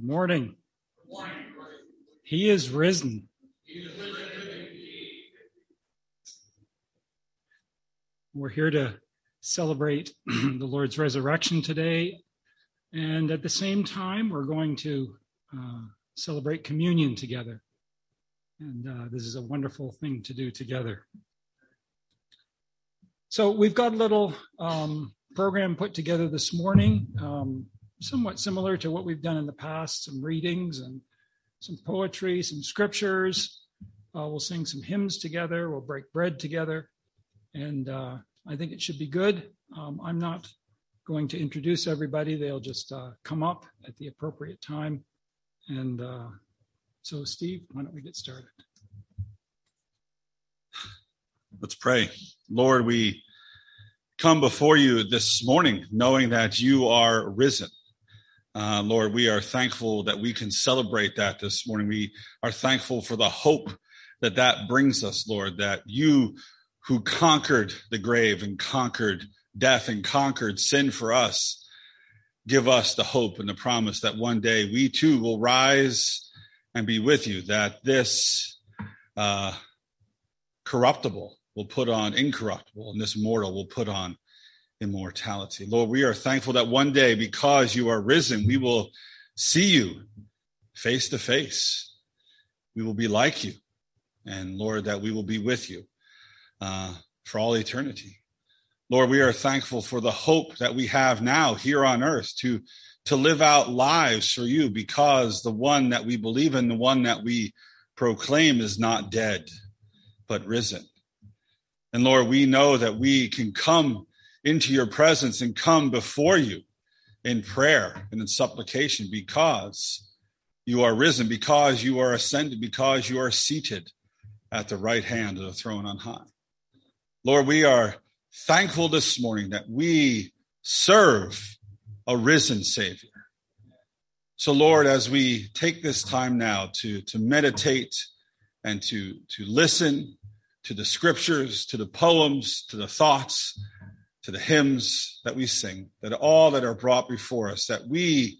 Good morning. Good morning. He is risen. He is risen indeed. We're here to celebrate the Lord's resurrection today. And at the same time, we're going to celebrate communion together. And this is a wonderful thing to do together. So we've got a little program put together this morning, somewhat similar to what we've done in the past, some readings and some poetry, some scriptures. We'll sing some hymns together. We'll break bread together. And I think it should be good. I'm not going to introduce everybody. They'll just come up at the appropriate time. And so, Steve, why don't we get started? Let's pray. Lord, we come before you this morning knowing that you are risen. Lord, we are thankful that we can celebrate that this morning. We are thankful for the hope that that brings us, Lord, that you who conquered the grave and conquered death and conquered sin for us, give us the hope and the promise that one day we too will rise and be with you, that this corruptible will put on incorruptible, and this mortal will put on immortality. Lord, we are thankful that one day, because you are risen, we will see you face to face. We will be like you, and Lord, that we will be with you for all eternity. Lord, we are thankful for the hope that we have now here on earth to live out lives for you, because the one that we believe in, the one that we proclaim, is not dead, but risen. And Lord, we know that we can come into your presence and come before you in prayer and in supplication, because you are risen, because you are ascended, because you are seated at the right hand of the throne on high. Lord, we are thankful this morning that we serve a risen Savior. So Lord, as we take this time now to meditate and to listen to the scriptures, to the poems, to the thoughts, to the hymns that we sing, that all that are brought before us, that we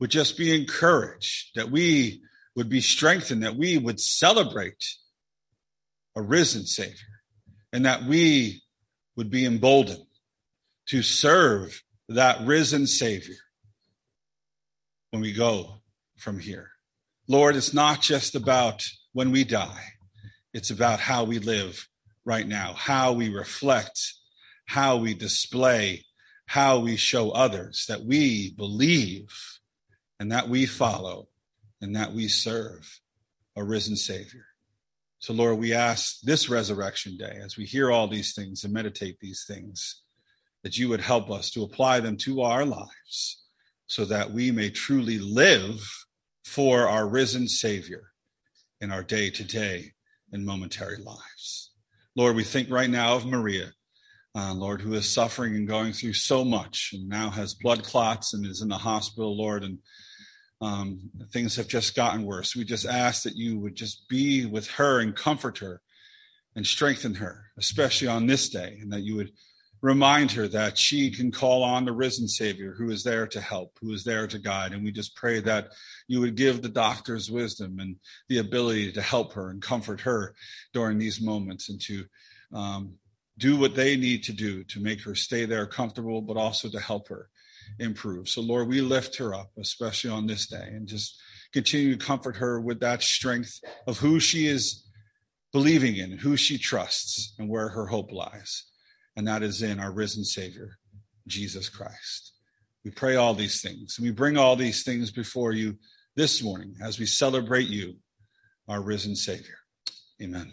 would just be encouraged, that we would be strengthened, that we would celebrate a risen Savior, and that we would be emboldened to serve that risen Savior when we go from here. Lord, it's not just about when we die. It's about how we live right now, how we reflect, how we display, how we show others that we believe and that we follow and that we serve a risen Savior. So, Lord, we ask this resurrection day, as we hear all these things and meditate these things, that you would help us to apply them to our lives so that we may truly live for our risen Savior in our day-to-day and momentary lives. Lord, we think right now of Maria, Lord, who is suffering and going through so much and now has blood clots and is in the hospital, Lord, and things have just gotten worse. We just ask that you would just be with her and comfort her and strengthen her, especially on this day, and that you would remind her that she can call on the risen Savior who is there to help, who is there to guide. And we just pray that you would give the doctors wisdom and the ability to help her and comfort her during these moments, and to do what they need to do to make her stay there comfortable, but also to help her improve. So, Lord, we lift her up, especially on this day, and just continue to comfort her with that strength of who she is believing in, who she trusts, and where her hope lies. And that is in our risen Savior, Jesus Christ. We pray all these things, and we bring all these things before you this morning as we celebrate you, our risen Savior. Amen.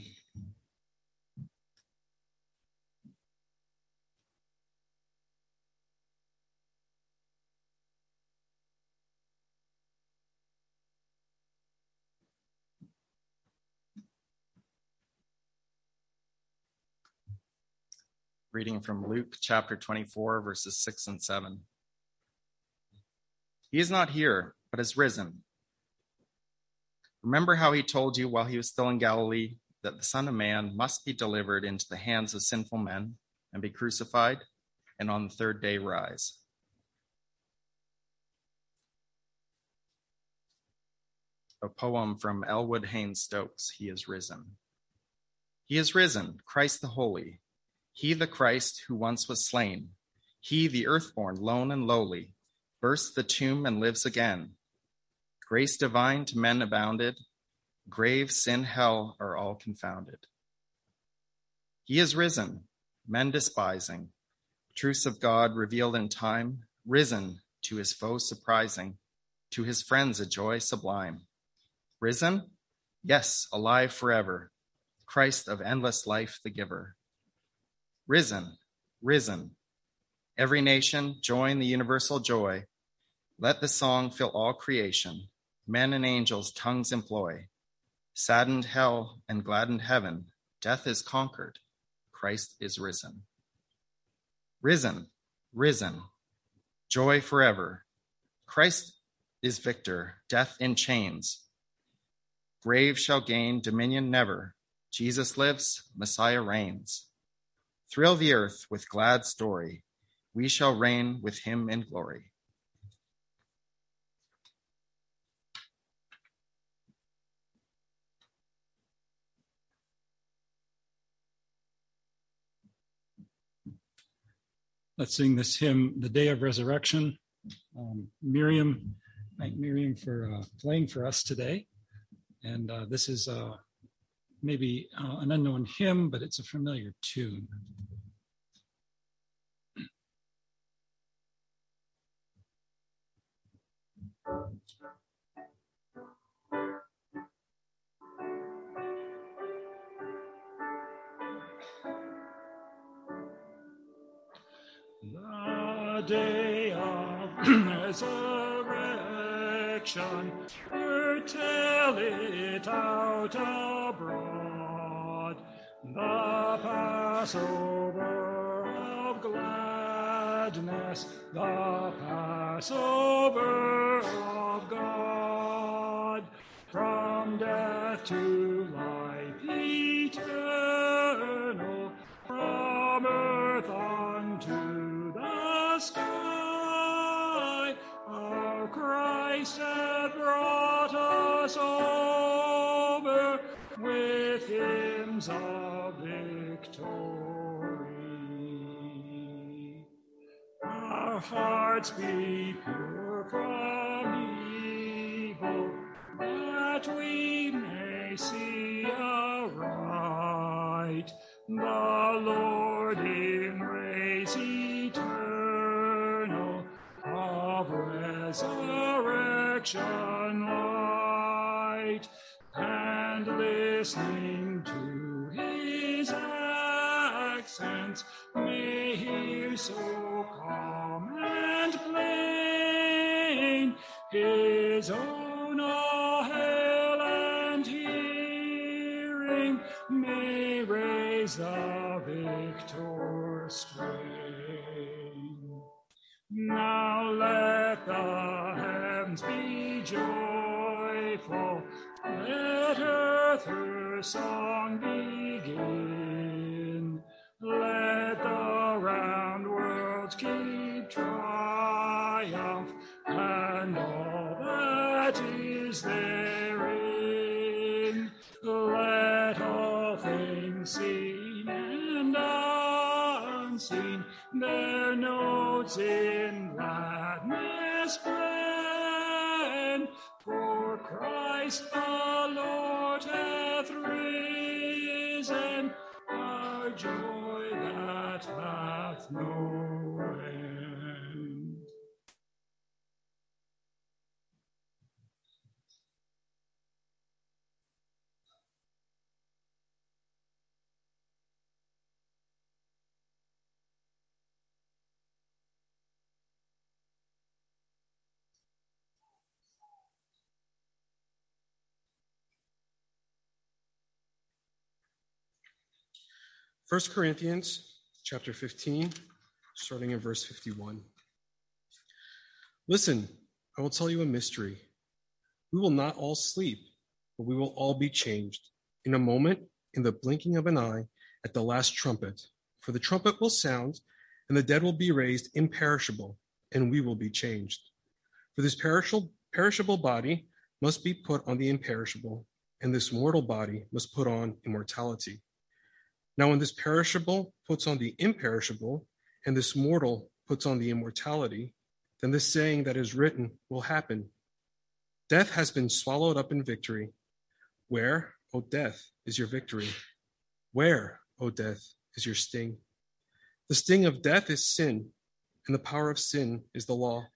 Reading from Luke chapter 24, verses 6 and 7. He is not here, but is risen. Remember how he told you while he was still in Galilee that the Son of Man must be delivered into the hands of sinful men and be crucified, and on the third day rise. a poem from Elwood Haynes Stokes, He is Risen. He is risen, Christ the Holy, He the Christ who once was slain, He the earthborn, lone and lowly, bursts the tomb and lives again. Grace divine to men abounded, grave, sin, hell are all confounded. He is risen, men despising, truths of God revealed in time, risen to his foes surprising, to his friends a joy sublime. Risen? Yes, alive forever, Christ of endless life the giver. Risen, risen, every nation join the universal joy. Let the song fill all creation, men and angels tongues employ. Saddened hell and gladdened heaven, death is conquered, Christ is risen. Risen, risen, joy forever, Christ is victor, death in chains. Grave shall gain dominion never, Jesus lives, Messiah reigns. Thrill the earth with glad story, we shall reign with him in glory. Let's sing this hymn, The Day of Resurrection. Thank Miriam for playing for us today. And this is maybe an unknown hymn, but it's a familiar tune. The day of resurrection, tell it out abroad, the Passover of gladness, the Passover of God. From death to life eternal, from earth unto the sky, our Christ hath brought us over with hymns of victory. Our hearts be pure from evil, that we may see aright the Lord in grace eternal of resurrection light, and listening to his accents may hear so calm and plain his own all hail, and hearing may raise the victor's strain. Now let the heavens be joyful, let earth her song begin, let the round world keep triumph, and all that is therein, let all things seen and unseen their notes in gladness plan, for Christ the Lord hath risen, our joy that hath no end. First Corinthians chapter 15, starting in verse 51. Listen, I will tell you a mystery. We will not all sleep, but we will all be changed in a moment, in the blinking of an eye, at the last trumpet. For the trumpet will sound, and the dead will be raised imperishable, and we will be changed. For this perishable body must be put on the imperishable, and this mortal body must put on immortality. Now when this perishable puts on the imperishable, and this mortal puts on the immortality, then this saying that is written will happen. Death has been swallowed up in victory. Where, O death, is your victory? Where, O death, is your sting? The sting of death is sin, and the power of sin is the law.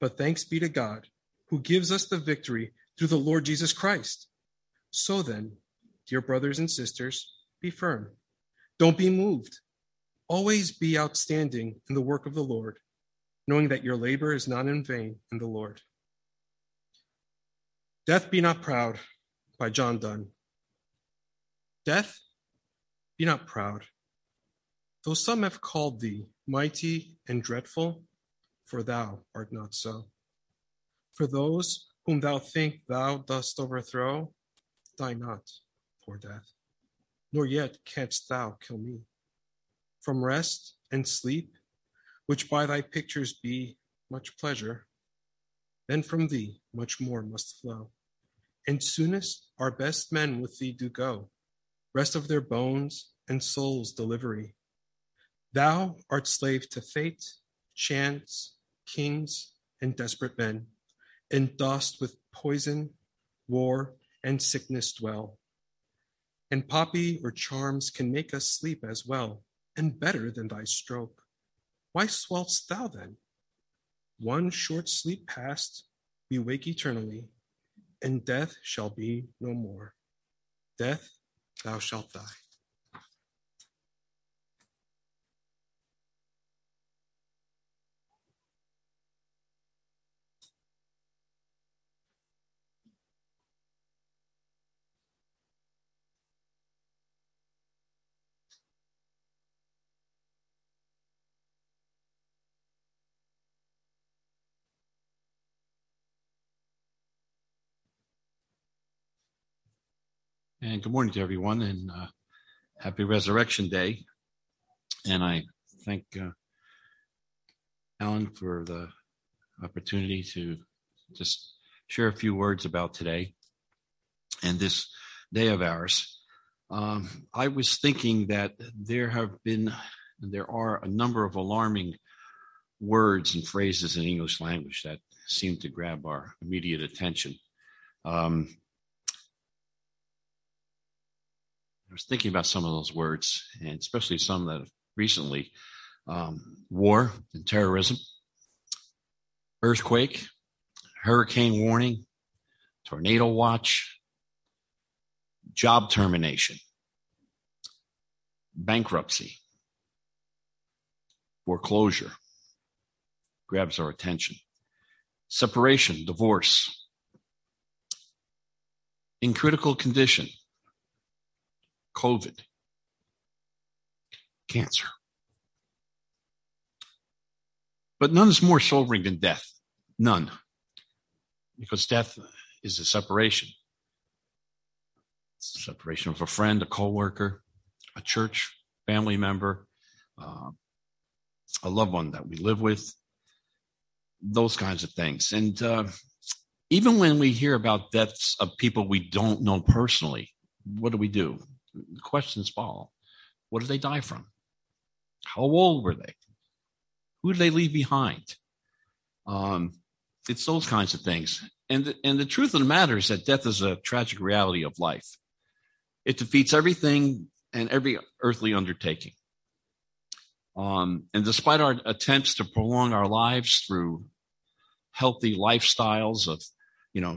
But thanks be to God, who gives us the victory through the Lord Jesus Christ. So then, dear brothers and sisters, be firm. Don't be moved. Always be outstanding in the work of the Lord, knowing that your labor is not in vain in the Lord. Death Be Not Proud by John Donne. Death, be not proud, though some have called thee mighty and dreadful, for thou art not so. For those whom thou think thou dost overthrow, die not, poor death, nor yet canst thou kill me. From rest and sleep, which by thy pictures be much pleasure, then from thee much more must flow. And soonest our best men with thee do go, rest of their bones and souls' delivery. Thou art slave to fate, chance, kings, and desperate men, and dost with poison, war, and sickness dwell. And poppy or charms can make us sleep as well, and better than thy stroke. Why swell'st thou then? One short sleep past, we wake eternally, and death shall be no more. Death, thou shalt die. And good morning to everyone, and happy Resurrection Day. And I thank Alan for the opportunity to just share a few words about today and this day of ours. I was thinking that there are a number of alarming words and phrases in English language that seem to grab our immediate attention. I was thinking about some of those words, and especially some that have recently, war and terrorism, earthquake, hurricane warning, tornado watch, job termination, bankruptcy, foreclosure, grabs our attention, separation, divorce, in critical condition, COVID, cancer. But none is more sobering than death. None. Because death is a separation. It's a separation of a friend, a coworker, a church family member, a loved one that we live with, those kinds of things. And even when we hear about deaths of people we don't know personally, what do we do? Questions follow. What did they die from? How old were they? Who did they leave behind? It's those kinds of things. And the truth of the matter is that death is a tragic reality of life. It defeats everything and every earthly undertaking. And despite our attempts to prolong our lives through healthy lifestyles of,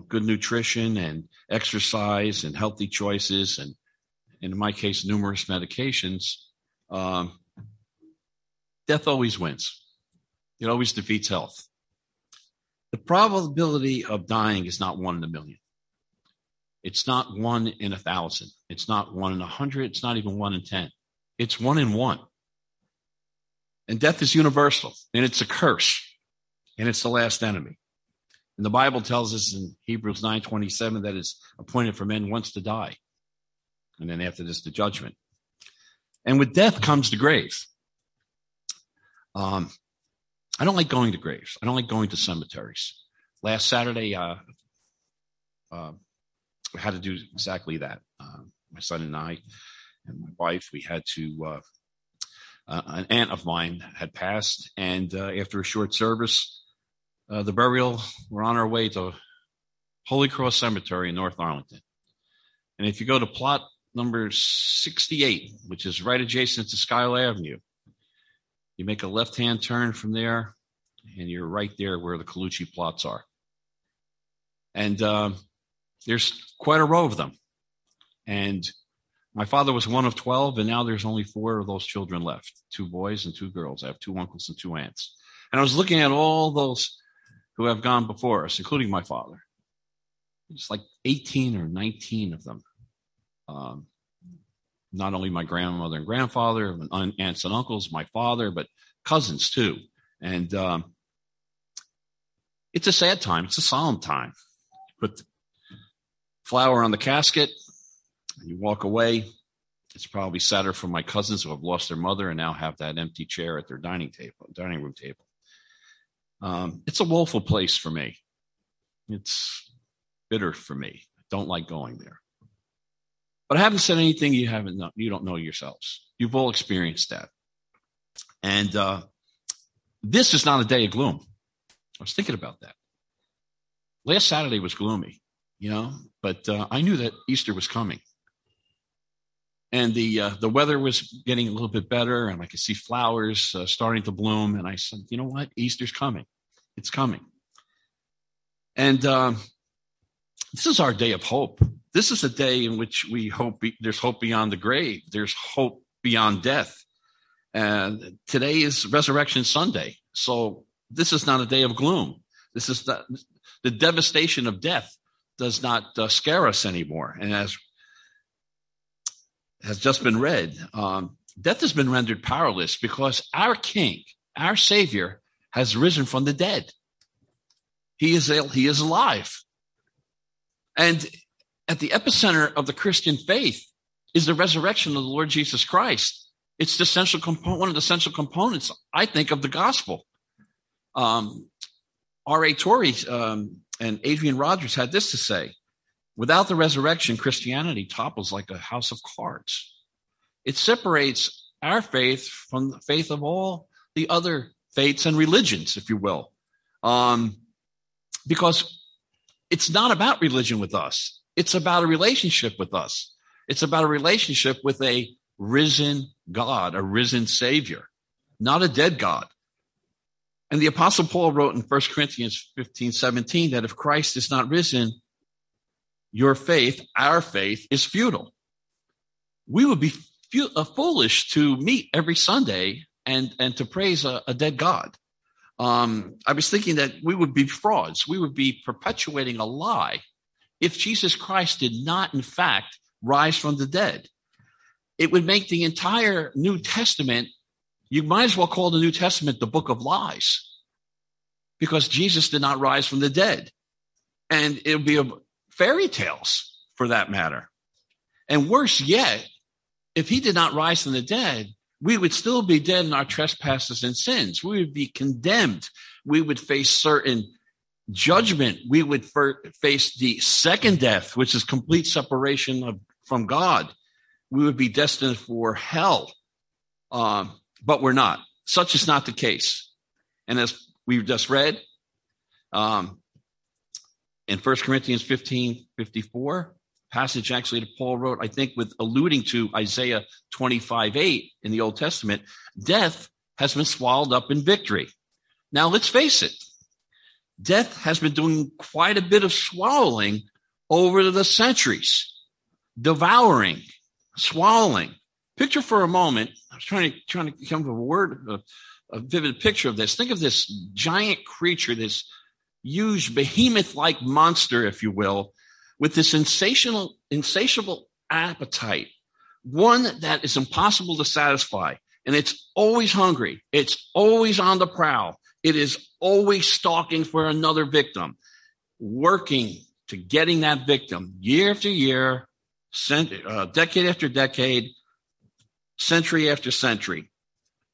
good nutrition and exercise and healthy choices and, in my case, numerous medications, death always wins. It always defeats health. The probability of dying is not 1 in a million. It's not 1 in 1,000. It's not 1 in 100. It's not even 1 in 10. It's 1 in 1. And death is universal, and it's a curse, and it's the last enemy. And the Bible tells us in Hebrews 9:27 that it's appointed for men once to die. And then after this, the judgment. And with death comes the grave. I don't like going to graves. I don't like going to cemeteries. Last Saturday, had to do exactly that. My son and I and my wife, we had to, an aunt of mine had passed, and after a short service, the burial, we're on our way to Holy Cross Cemetery in North Arlington. And if you go to plot number 68, which is right adjacent to Schuyler Avenue, you make a left-hand turn from there, and you're right there where the Colucci plots are. And there's quite a row of them. And my father was one of 12, and now there's only four of those children left, two boys and two girls. I have two uncles and two aunts. And I was looking at all those who have gone before us, including my father. It's like 18 or 19 of them. Not only my grandmother and grandfather, aunts and uncles, my father, but cousins too. And it's a sad time. It's a solemn time. Put the flower on the casket and you walk away. It's probably sadder for my cousins who have lost their mother and now have that empty chair at their dining room table. It's a woeful place for me. It's bitter for me. I don't like going there. But I haven't said anything you don't know yourselves. You've all experienced that. And this is not a day of gloom. I was thinking about that. Last Saturday was gloomy, but I knew that Easter was coming. And the weather was getting a little bit better, and I could see flowers starting to bloom. And I said, you know what? Easter's coming. It's coming. And this is our day of hope. This is a day in which we hope there's hope beyond the grave. There's hope beyond death. And today is Resurrection Sunday. So this is not a day of gloom. This is the devastation of death does not scare us anymore. And as has just been read, death has been rendered powerless because our King, our Savior, has risen from the dead. He is alive. And at the epicenter of the Christian faith is the resurrection of the Lord Jesus Christ. It's the essential one of the essential components, I think, of the gospel. R.A. Torrey and Adrian Rogers had this to say: without the resurrection, Christianity topples like a house of cards. It separates our faith from the faith of all the other faiths and religions, if you will, because it's not about religion with us. It's about a relationship with us. It's about a relationship with a risen God, a risen Savior, not a dead God. And the Apostle Paul wrote in 1 Corinthians 15:17 that if Christ is not risen, your faith, our faith, is futile. We would be foolish to meet every Sunday and to praise a dead God. I was thinking that we would be frauds. We would be perpetuating a lie if Jesus Christ did not, in fact, rise from the dead. It would make the entire New Testament, you might as well call the New Testament the book of lies, because Jesus did not rise from the dead. And it would be fairy tales, for that matter. And worse yet, if he did not rise from the dead, we would still be dead in our trespasses and sins. We would be condemned. We would face certain judgment. We would face the second death, which is complete separation from God. We would be destined for hell, but we're not. Such is not the case. And as we've just read in 1 Corinthians 15:54, passage actually that Paul wrote, I think, with alluding to Isaiah 25:8 in the Old Testament, death has been swallowed up in victory. Now, let's face it. Death has been doing quite a bit of swallowing over the centuries, devouring, swallowing. Picture for a moment, I was trying to come to a vivid picture of this. Think of this giant creature, this huge behemoth-like monster, if you will, with this insatiable appetite, one that is impossible to satisfy. And it's always hungry. It's always on the prowl. It is always stalking for another victim, working to getting that victim year after year, decade after decade, century after century,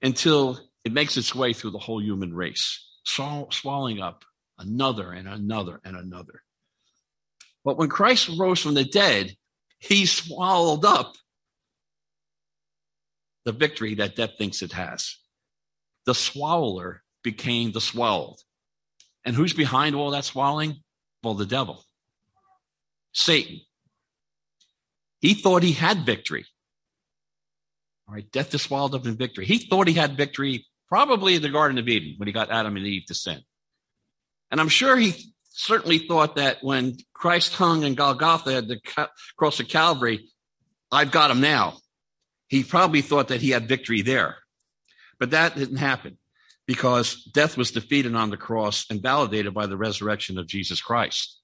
until it makes its way through the whole human race, swallowing up another and another and another. But when Christ rose from the dead, he swallowed up the victory that death thinks it has. The swallower became the swallowed. And who's behind all that swallowing? Well, the devil, Satan. He thought he had victory. All right, death is swallowed up in victory. He thought he had victory probably in the Garden of Eden when he got Adam and Eve to sin. And I'm sure he certainly thought that when Christ hung in Golgotha at the cross of Calvary, I've got him now. He probably thought that he had victory there. But that didn't happen because death was defeated on the cross and validated by the resurrection of Jesus Christ.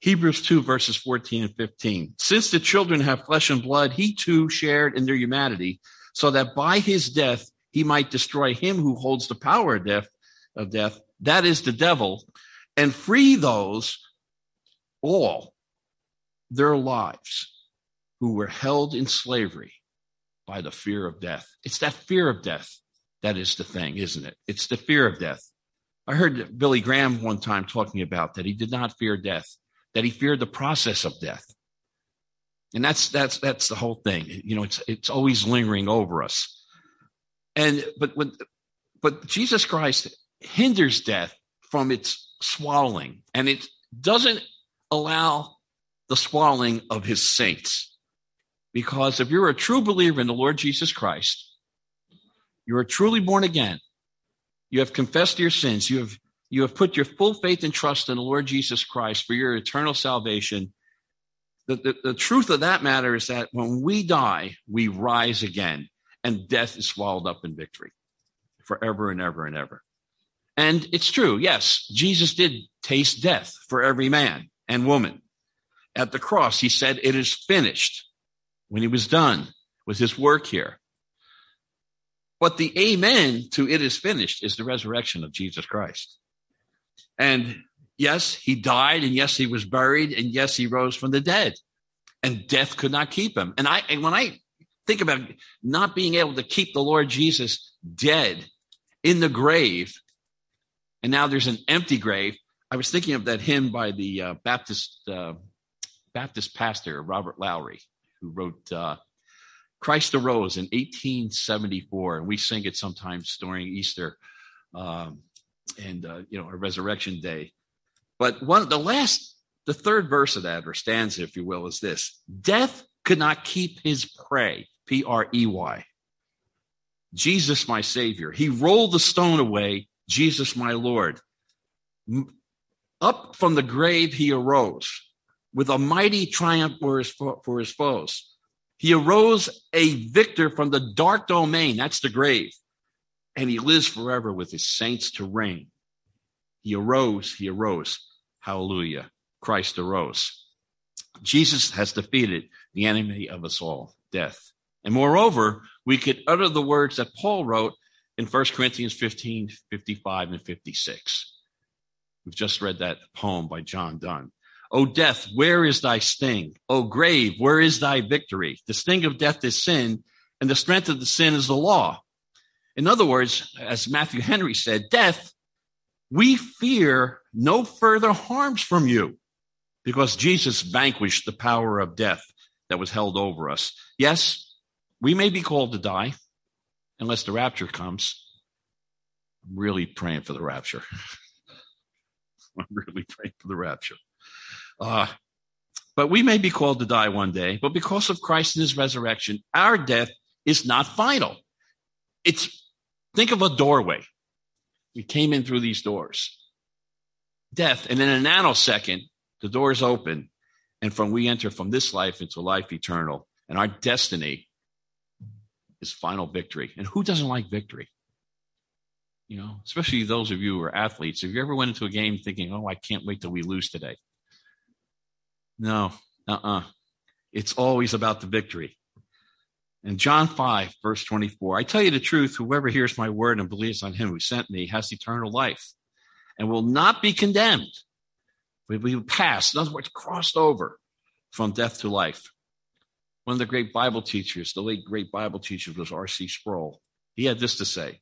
Hebrews 2, verses 14 and 15. Since the children have flesh and blood, he too shared in their humanity, so that by his death he might destroy him who holds the power of death, that is the devil, and free those, all their lives, who were held in slavery by the fear of death. It's that fear of death that is the thing, isn't it? It's the fear of death. I heard Billy Graham one time talking about that he did not fear death, that he feared the process of death. And that's the whole thing. You know, it's always lingering over us. But Jesus Christ hinders death from its swallowing, and it doesn't allow the swallowing of his saints. Because if you're a true believer in the Lord Jesus Christ, you are truly born again, you have confessed your sins, you have put your full faith and trust in the Lord Jesus Christ for your eternal salvation. The truth of that matter is that when we die, we rise again, and death is swallowed up in victory forever and ever and ever. And it's true, yes, Jesus did taste death for every man and woman. At the cross, he said, "It is finished," when he was done with his work here. But the amen to "it is finished" is the resurrection of Jesus Christ. And yes, he died, and yes, he was buried, and yes, he rose from the dead, and death could not keep him. And when I think about not being able to keep the Lord Jesus dead in the grave, and now there's an empty grave, I was thinking of that hymn by the Baptist pastor, Robert Lowry, who wrote Christ Arose in 1874, and we sing it sometimes during Easter, our Resurrection Day. But the third verse of that, or stanza, if you will, is this: "Death could not keep his prey, P-R-E-Y. Jesus, my Savior, he rolled the stone away. Jesus, my Lord, up from the grave he arose with a mighty triumph for his foes. He arose a victor from the dark domain," that's the grave, "and he lives forever with his saints to reign. He arose, hallelujah, Christ arose." Jesus has defeated the enemy of us all, death. And moreover, we could utter the words that Paul wrote in 1 Corinthians 15, 55, and 56. We've just read that poem by John Donne. "O death, where is thy sting? O grave, where is thy victory? The sting of death is sin, and the strength of the sin is the law." In other words, as Matthew Henry said, "Death, we fear no further harms from you, because Jesus vanquished the power of death that was held over us." Yes, we may be called to die unless the rapture comes. I'm really praying for the rapture. I'm really praying for the rapture. But we may be called to die one day, but because of Christ and his resurrection, our death is not final. Think of a doorway. We came in through these doors. Death, and in a nanosecond, the doors open, and we enter from this life into life eternal, and our destiny is final victory. And who doesn't like victory? You know, especially those of you who are athletes. If you ever went into a game thinking, "Oh, I can't wait till we lose today." No, it's always about the victory. And John 5, verse 24, "I tell you the truth, whoever hears my word and believes on him who sent me has eternal life and will not be condemned." We passed, in other words, crossed over from death to life. One of the great Bible teachers, the late great Bible teacher, was R. C. Sproul. He had this to say: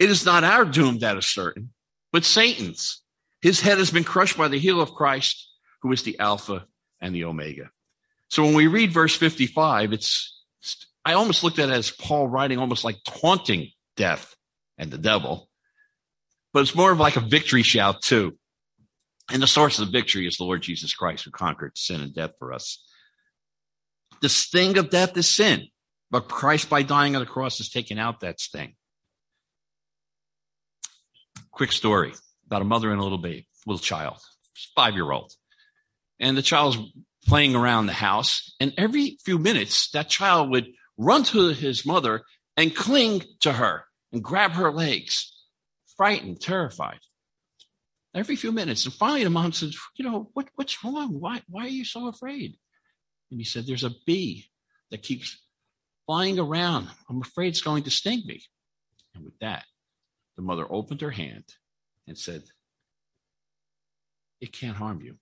"It is not our doom that is certain, but Satan's. His head has been crushed by the heel of Christ. who is the Alpha and the Omega. So when we read verse 55, I almost looked at it as Paul writing almost like taunting death and the devil, but it's more of like a victory shout too. And the source of the victory is the Lord Jesus Christ, who conquered sin and death for us. The sting of death is sin, but Christ, by dying on the cross, has taken out that sting. Quick story about a mother and a little child, 5-year-old. And the child's playing around the house, and every few minutes, that child would run to his mother and cling to her and grab her legs, frightened, terrified. Every few minutes. And finally, the mom says, what's wrong? Why are you so afraid? And he said, there's a bee that keeps flying around. I'm afraid it's going to sting me. And with that, the mother opened her hand and said, it can't harm you.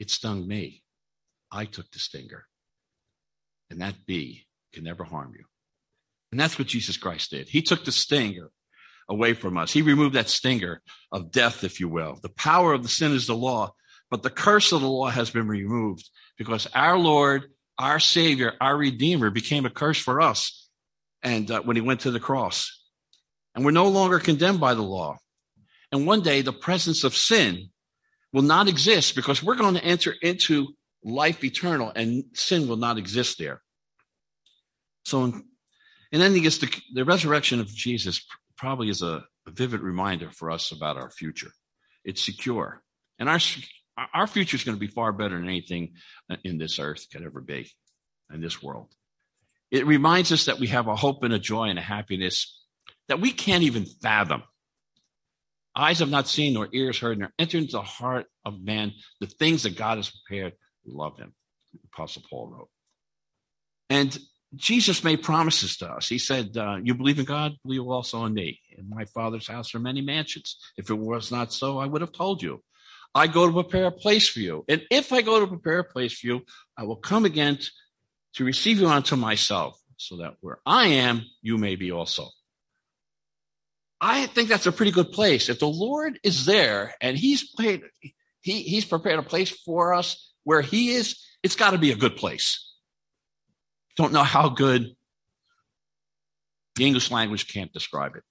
It stung me. I took the stinger. And that bee can never harm you. And that's what Jesus Christ did. He took the stinger away from us. He removed that stinger of death, if you will. The power of the sin is the law, but the curse of the law has been removed because our Lord, our Savior, our Redeemer became a curse for us. And when he went to the cross, and we're no longer condemned by the law. And one day the presence of sin will not exist because we're going to enter into life eternal, and sin will not exist there. So, and then he gets the resurrection of Jesus probably is a vivid reminder for us about our future. It's secure. And our future is going to be far better than anything in this earth could ever be, in this world. It reminds us that we have a hope and a joy and a happiness that we can't even fathom. Eyes have not seen, nor ears heard, nor entered into the heart of man the things that God has prepared. We love him, Apostle Paul wrote. And Jesus made promises to us. He said, you believe in God, believe also in me. In my Father's house are many mansions. If it was not so, I would have told you. I go to prepare a place for you. And if I go to prepare a place for you, I will come again to receive you unto myself, so that where I am, you may be also. I think that's a pretty good place. If the Lord is there and he's prepared a place for us where he is, it's got to be a good place. Don't know how good. The English language can't describe it.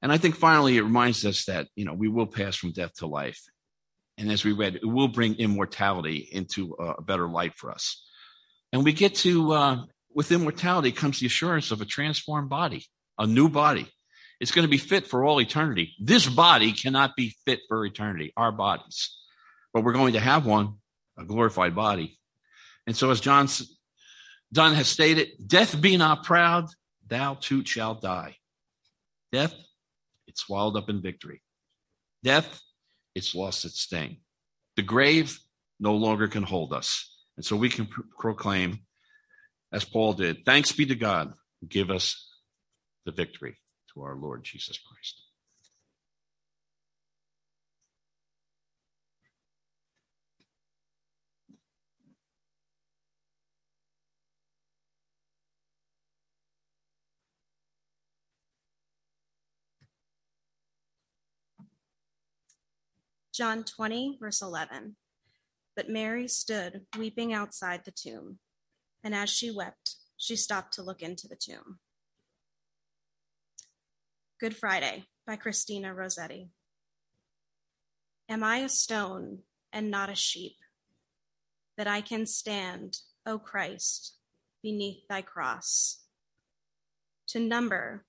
And I think finally it reminds us that, we will pass from death to life. And as we read, it will bring immortality into a better life for us. And we get to, with immortality comes the assurance of a transformed body, a new body. It's going to be fit for all eternity. This body cannot be fit for eternity, our bodies. But we're going to have one, a glorified body. And so as John Donne has stated, death be not proud, thou too shalt die. Death, it's swallowed up in victory. Death, it's lost its sting. The grave no longer can hold us. And so we can proclaim, as Paul did, thanks be to God who give us the victory to our Lord Jesus Christ. John 20, verse 11. But Mary stood weeping outside the tomb, and as she wept, she stopped to look into the tomb. Good Friday by Christina Rossetti. Am I a stone and not a sheep, that I can stand, O Christ, beneath thy cross, to number,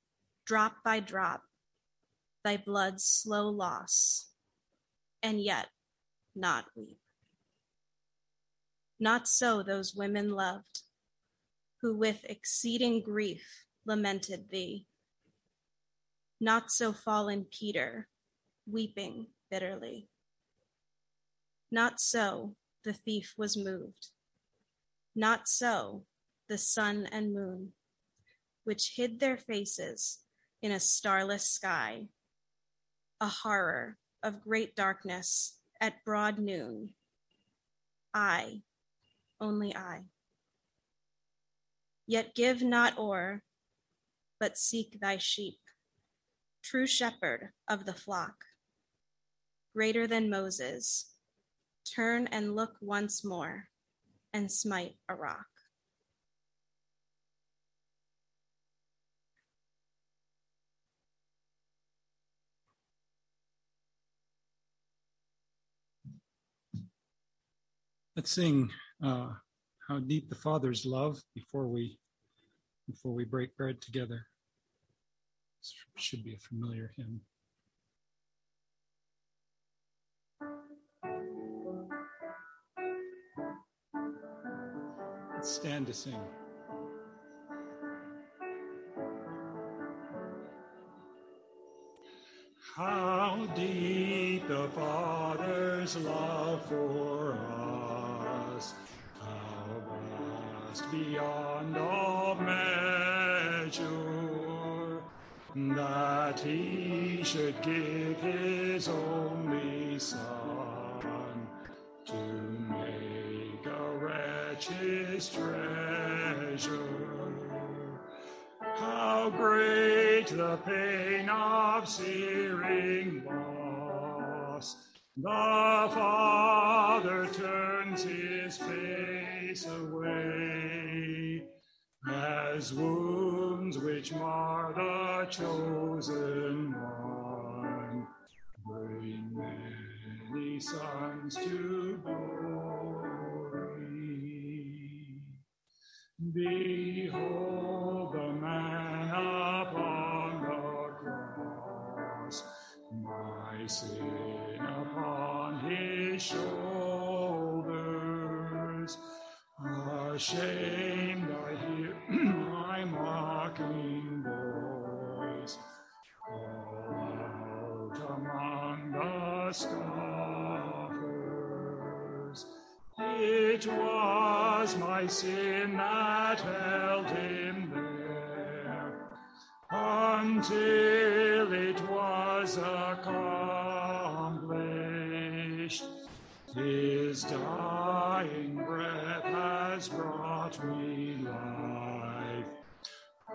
drop by drop, thy blood's slow loss, and yet not weep? Not so those women loved, who with exceeding grief lamented thee. Not so fallen Peter, weeping bitterly. Not so the thief was moved. Not so the sun and moon, which hid their faces in a starless sky, a horror of great darkness at broad noon. I, only I. Yet give not o'er, but seek thy sheep, true shepherd of the flock, greater than Moses, turn and look once more, and smite a rock. Let's sing How Deep the Father's Love before we break bread together. This should be a familiar hymn. Let's stand to sing. How deep the Father's love for us, how vast beyond all measure, that he should give his only Son to his treasure. How great the pain of searing loss! The Father turns his face away, as wounds which mar the chosen one bring many sons to glory. Behold the man upon the cross, my sin upon his shoulders. Ashamed, I hear my mocking voice call out among the scoffers. It was my sin that held him there until it was accomplished. His dying breath has brought me life.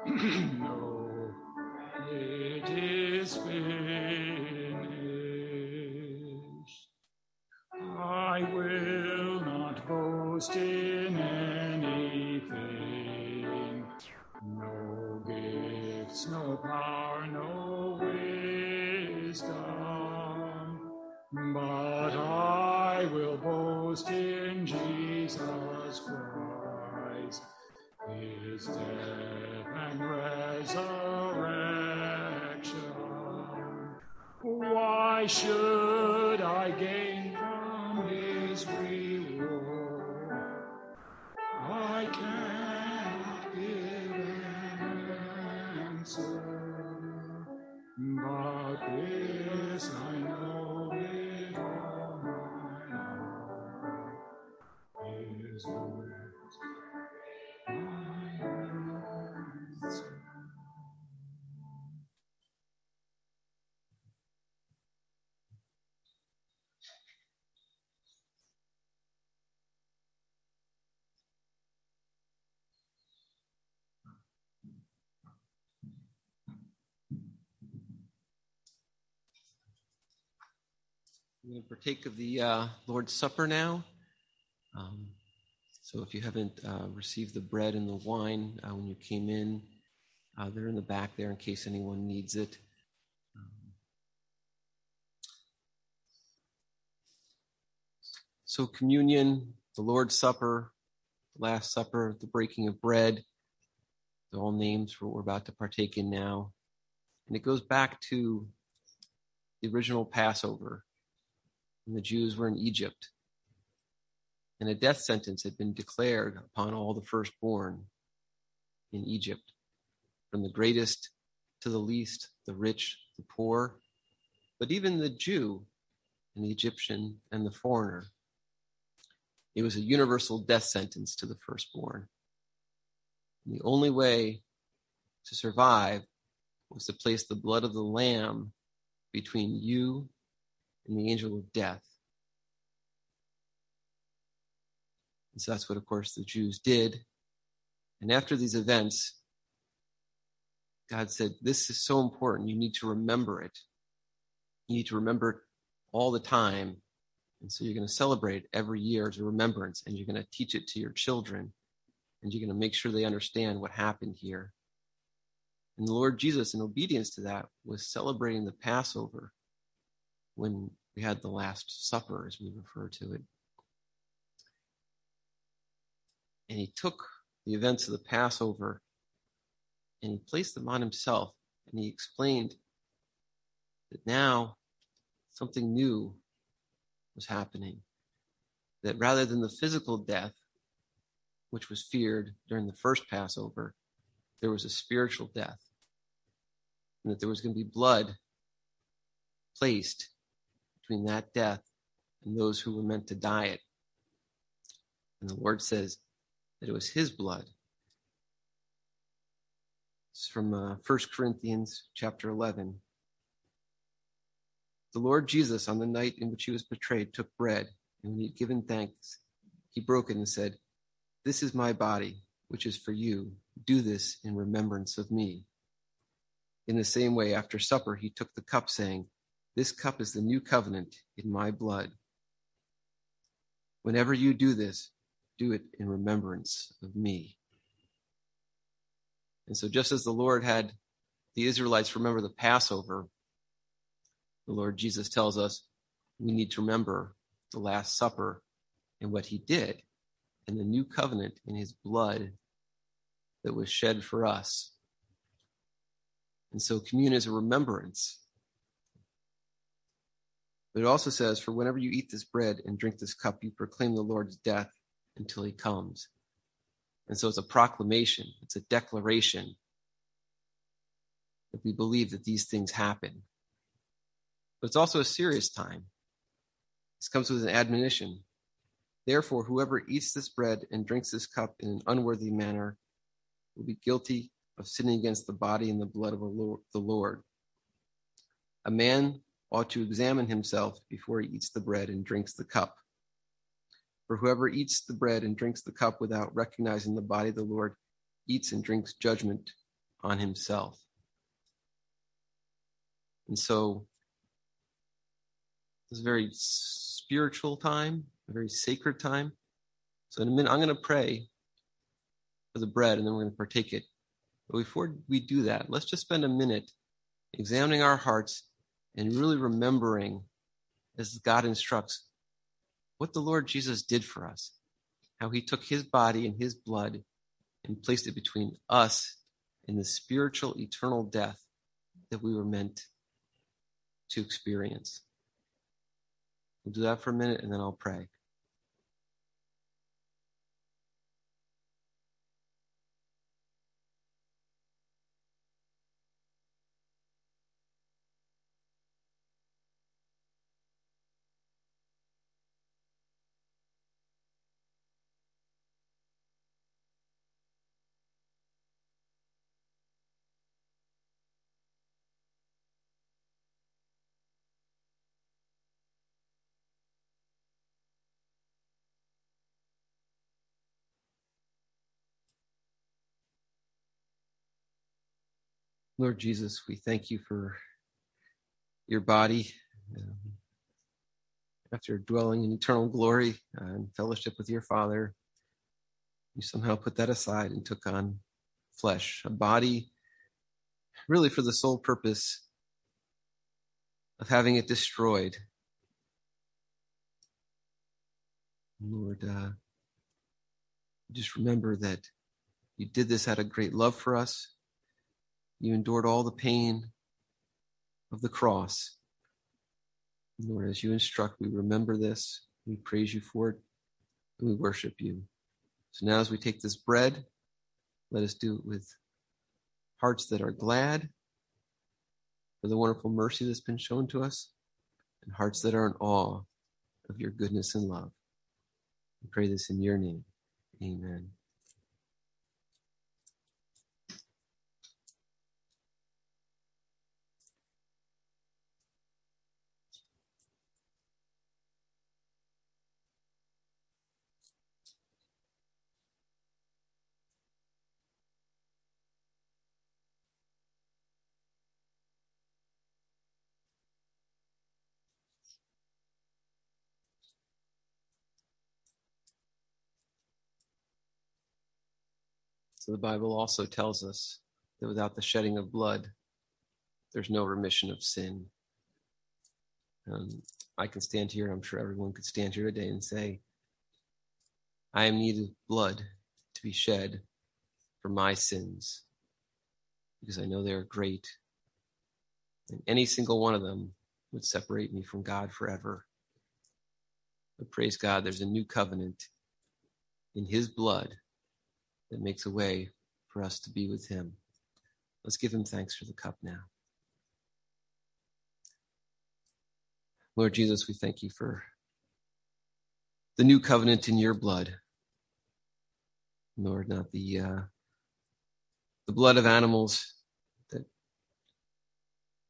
No, it is finished. I will not boast in anything, no gifts, no power, no wisdom, but I will boast in Jesus Christ, his death and resurrection. Why should I gain from his reward? I cannot give an answer, but this I know with all my heart, his words my answer. We're going to partake of the Lord's Supper now. So if you haven't received the bread and the wine when you came in, they're in the back there in case anyone needs it. So communion, the Lord's Supper, the Last Supper, the breaking of bread, they're all names for what we're about to partake in now. And it goes back to the original Passover, when the Jews were in Egypt, and a death sentence had been declared upon all the firstborn in Egypt, from the greatest to the least, the rich, the poor, but even the Jew and the Egyptian and the foreigner. It was a universal death sentence to the firstborn. And the only way to survive was to place the blood of the lamb between you and the angel of death. And so that's what, of course, the Jews did. And after these events, God said, this is so important. You need to remember it. You need to remember it all the time And so you're going to celebrate every year as a remembrance, and you're going to teach it to your children, and you're going to make sure they understand what happened here. And the Lord Jesus, in obedience to that, was celebrating the Passover when we had the Last Supper, as we refer to it. And he took the events of the Passover and he placed them on himself, and he explained that now something new was happening, that rather than the physical death, which was feared during the first Passover, there was a spiritual death, and that there was going to be blood placed between that death and those who were meant to die it. And the Lord says that it was his blood. It's from 1 Corinthians chapter 11. The Lord Jesus, on the night in which he was betrayed, took bread, and when he had given thanks, he broke it and said, "This is my body, which is for you. Do this in remembrance of me." In the same way, after supper, he took the cup, saying, "This cup is the new covenant in my blood. Whenever you do this, do it in remembrance of me." And so just as the Lord had the Israelites remember the Passover, the Lord Jesus tells us we need to remember the Last Supper and what he did and the new covenant in his blood that was shed for us. And so communion is a remembrance. But it also says, "For whenever you eat this bread and drink this cup, you proclaim the Lord's death until he comes." And so it's a proclamation, it's a declaration that we believe that these things happen. But it's also a serious time. This comes with an admonition. "Therefore, whoever eats this bread and drinks this cup in an unworthy manner will be guilty of sinning against the body and the blood of the Lord. A man ought to examine himself before he eats the bread and drinks the cup. For whoever eats the bread and drinks the cup without recognizing the body of the Lord eats and drinks judgment on himself." And so, it's a very spiritual time, a very sacred time. So in a minute, I'm going to pray for the bread, and then we're going to partake it. But before we do that, let's just spend a minute examining our hearts and really remembering, as God instructs, what the Lord Jesus did for us, how he took his body and his blood and placed it between us and the spiritual eternal death that we were meant to experience. We'll do that for a minute, and then I'll pray. Lord Jesus, we thank you for your body. After dwelling in eternal glory and fellowship with your Father, you somehow put that aside and took on flesh, a body really for the sole purpose of having it destroyed. Lord, just remember that you did this out of great love for us. You endured all the pain of the cross. Lord, as you instruct, we remember this, we praise you for it, and we worship you. So now as we take this bread, let us do it with hearts that are glad for the wonderful mercy that's been shown to us, and hearts that are in awe of your goodness and love. We pray this in your name. Amen. So the Bible also tells us that without the shedding of blood, there's no remission of sin. I can stand here, I'm sure everyone could stand here today and say, I am in need of blood to be shed for my sins, because I know they are great. And any single one of them would separate me from God forever. But praise God, there's a new covenant in his blood that makes a way for us to be with him. Let's give him thanks for the cup now. Lord Jesus, we thank you for the new covenant in your blood. Lord, not the blood of animals that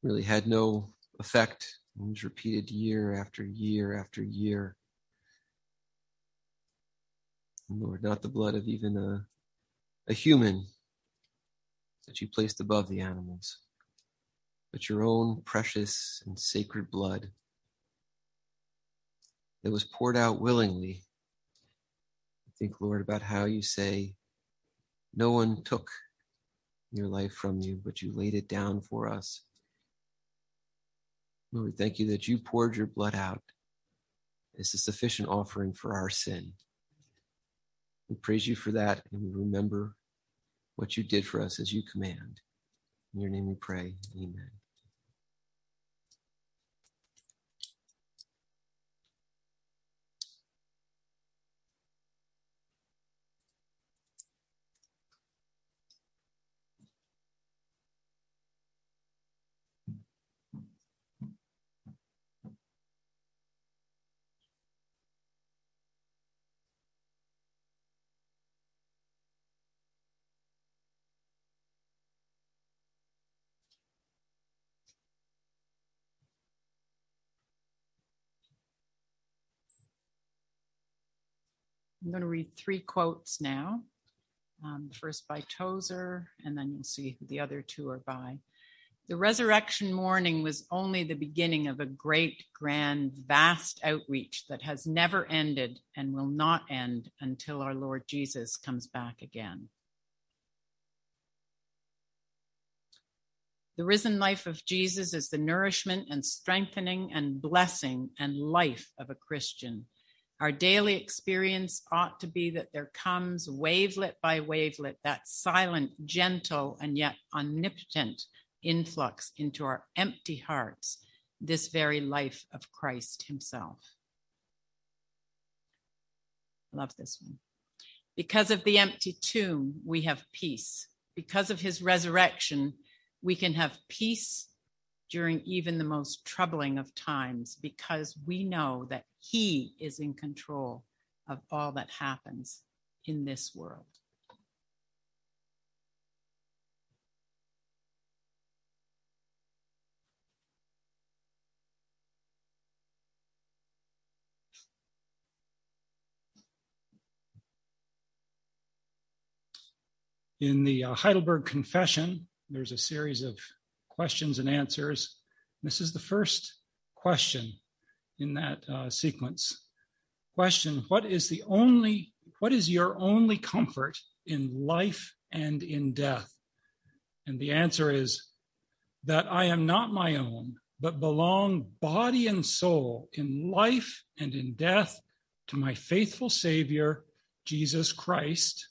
really had no effect and was repeated year after year after year. Lord, not the blood of even a human that you placed above the animals, but your own precious and sacred blood that was poured out willingly. I think, Lord, about how you say, no one took your life from you, but you laid it down for us. Lord, we thank you that you poured your blood out as a sufficient offering for our sin. We praise you for that, and we remember what you did for us as you command. In your name we pray. Amen. I'm going to read three quotes now, first by Tozer, and then you'll see who the other two are by. The resurrection morning was only the beginning of a great, grand, vast outreach that has never ended and will not end until our Lord Jesus comes back again. The risen life of Jesus is the nourishment and strengthening and blessing and life of a Christian. Our daily experience ought to be that there comes wavelet by wavelet, that silent, gentle, and yet omnipotent influx into our empty hearts, this very life of Christ himself. I love this one. Because of the empty tomb, we have peace. Because of his resurrection, we can have peace during even the most troubling of times, because we know that he is in control of all that happens in this world. In the Heidelberg Confession, there's a series of questions and answers. This is the first question in that sequence. Question, what is your only comfort in life and in death? And the answer is that I am not my own, but belong body and soul in life and in death to my faithful Savior, Jesus Christ.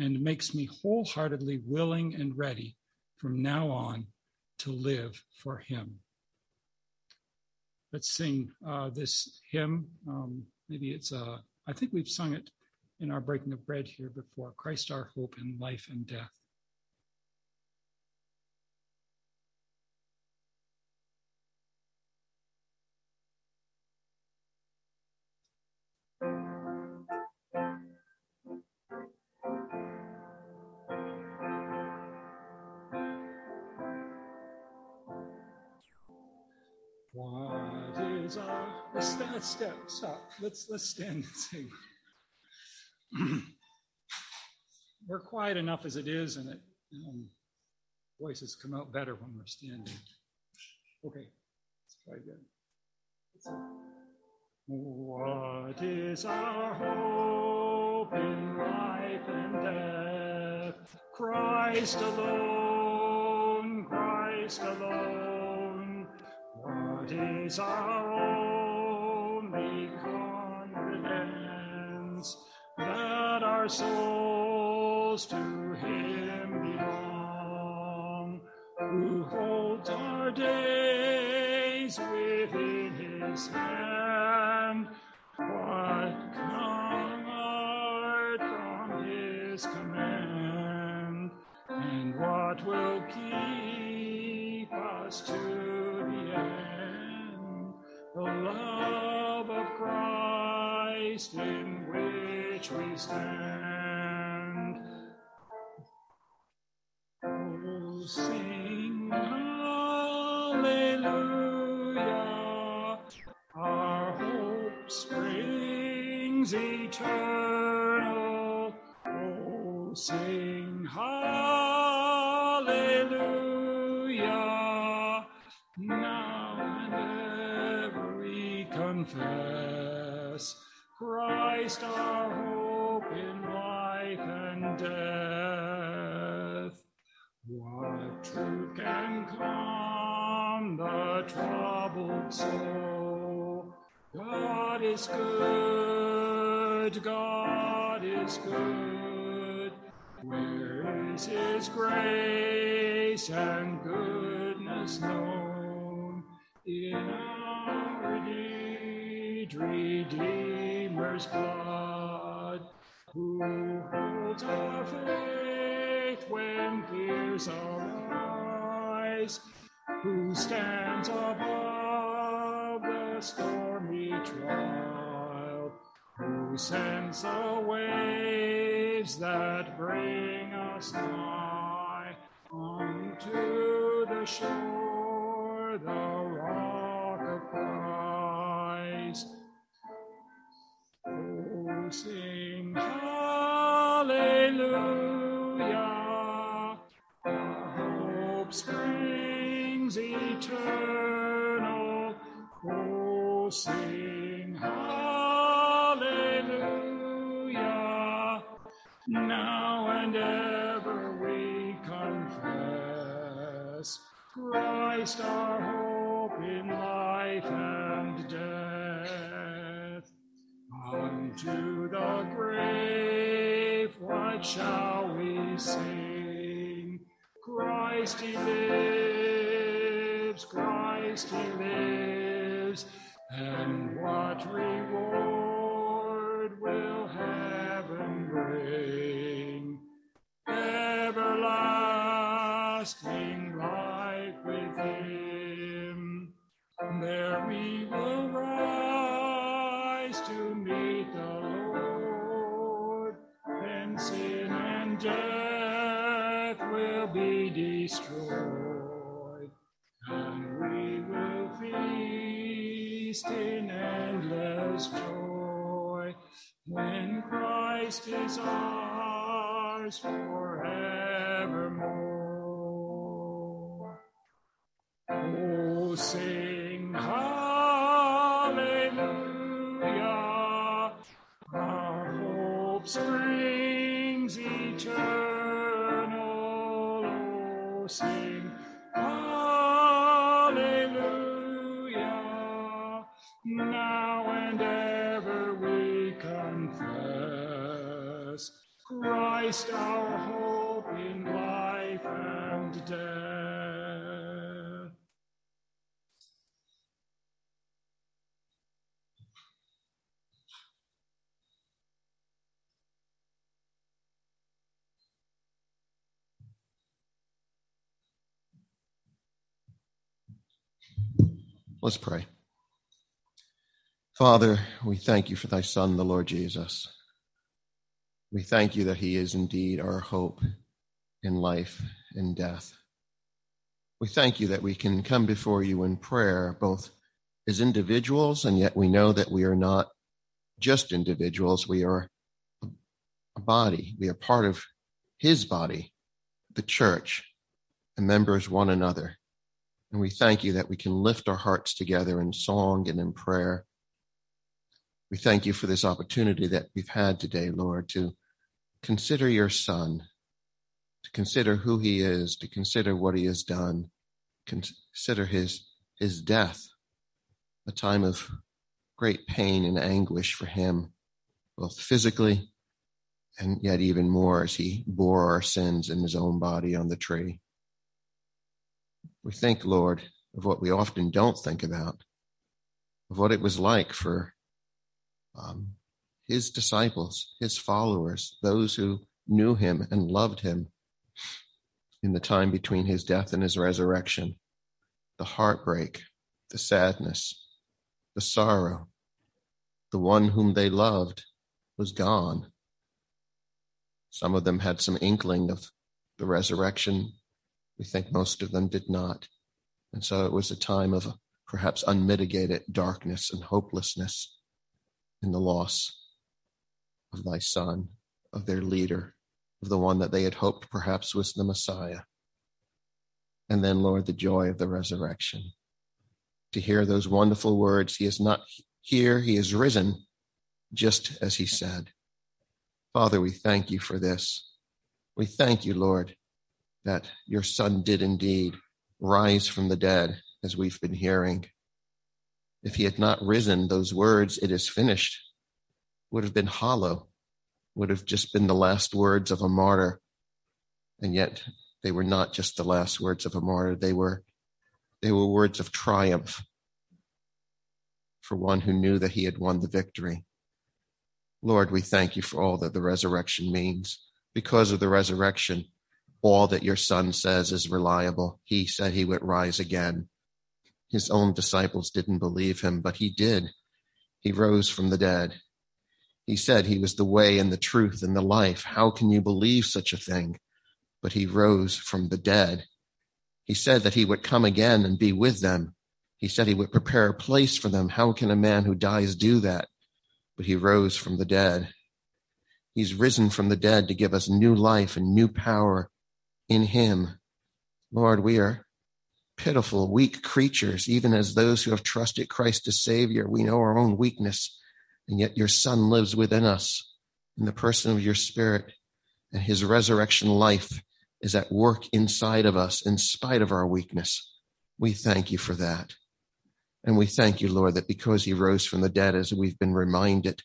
and makes me wholeheartedly willing and ready from now on to live for him. Let's sing this hymn. Maybe it's, I think we've sung it in our breaking of bread here before. Christ, our hope in life and death. What is our... Let's stop. Let's stand and sing. We're quiet enough as it is, and voices come out better when we're standing. Okay, let's try again. What is our hope in life and death? Christ alone, Christ alone. What is our only confidence? That our souls to Him belong, who holds our days within His hand. What comfort from His command, and what will keep us to the end? The love of Christ in which we stand. Oh, sing hallelujah, our hope springs eternal. Oh, sing hallelujah, now and ever we confess Christ our hope in life and death. What truth can calm the troubled soul? God is good, God is good. Where is His grace and goodness known? In our need, Redeemer's blood, who holds our faith when fears arise, who stands above the stormy trial, who sends the waves that bring us nigh unto the shore, the rock of Christ. Oh, sing hallelujah, our hope springs eternal. Oh, sing hallelujah, now and ever we confess Christ our hope in life and death. Unto the grave, what shall we sing? Christ He lives, Christ He lives, and what reward will heaven bring? Everlasting life with Him, there we will rise to meet the Lord, then sin and death will be destroyed, and we will feast in endless joy, when Christ is ours forevermore. Oh, sing hallelujah, our hope springs eternal. Oh, sing hallelujah, now and ever we confess Christ our hope in life and death. Let's pray. Father, we thank you for thy Son, the Lord Jesus. We thank you that he is indeed our hope in life and death. We thank you that we can come before you in prayer, both as individuals, and yet we know that we are not just individuals. We are a body. We are part of his body, the church, and members one another. And we thank you that we can lift our hearts together in song and in prayer. We thank you for this opportunity that we've had today, Lord, to consider your Son, to consider who he is, to consider what he has done, consider his death, a time of great pain and anguish for him, both physically and yet even more as he bore our sins in his own body on the tree. We think, Lord, of what we often don't think about, of what it was like for his disciples, his followers, those who knew him and loved him in the time between his death and his resurrection, the heartbreak, the sadness, the sorrow. The one whom they loved was gone. Some of them had some inkling of the resurrection. We think most of them did not. And so it was a time of perhaps unmitigated darkness and hopelessness in the loss of thy Son, of their leader, of the one that they had hoped perhaps was the Messiah. And then, Lord, the joy of the resurrection. To hear those wonderful words, he is not here, he is risen, just as he said. Father, we thank you for this. We thank you, Lord, that your Son did indeed rise from the dead, as we've been hearing. If he had not risen, those words, "It is finished," would have been hollow, would have just been the last words of a martyr. And yet they were not just the last words of a martyr. They were words of triumph for one who knew that he had won the victory. Lord, we thank you for all that the resurrection means. Because of the resurrection, all that your Son says is reliable. He said he would rise again. His own disciples didn't believe him, but he did. He rose from the dead. He said he was the way and the truth and the life. How can you believe such a thing? But he rose from the dead. He said that he would come again and be with them. He said he would prepare a place for them. How can a man who dies do that? But he rose from the dead. He's risen from the dead to give us new life and new power in him. Lord, we are pitiful, weak creatures, even as those who have trusted Christ as Savior. We know our own weakness, and yet your Son lives within us in the person of your Spirit, and his resurrection life is at work inside of us in spite of our weakness. We thank you for that. And we thank you, Lord, that because he rose from the dead, as we've been reminded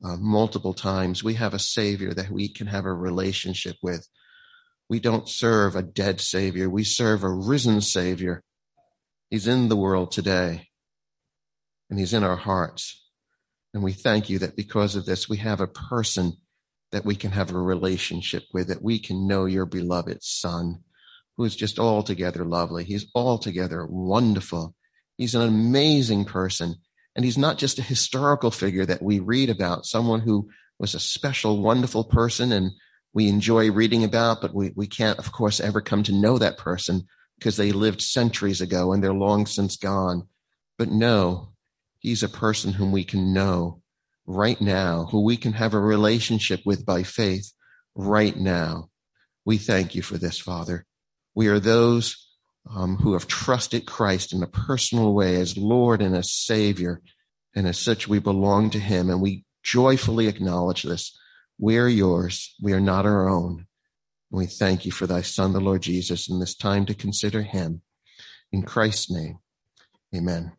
multiple times, we have a Savior that we can have a relationship with. We don't serve a dead Savior. We serve a risen Savior. He's in the world today, and he's in our hearts. And we thank you that because of this, we have a person that we can have a relationship with, that we can know your beloved Son, who is just altogether lovely. He's altogether wonderful. He's an amazing person. And he's not just a historical figure that we read about, someone who was a special, wonderful person and we enjoy reading about, but we can't, of course, ever come to know that person because they lived centuries ago and they're long since gone. But no, he's a person whom we can know right now, who we can have a relationship with by faith right now. We thank you for this, Father. We are those who have trusted Christ in a personal way as Lord and as Savior, and as such we belong to him, and we joyfully acknowledge this. We are yours. We are not our own. And we thank you for thy Son, the Lord Jesus, in this time to consider him. In Christ's name, amen.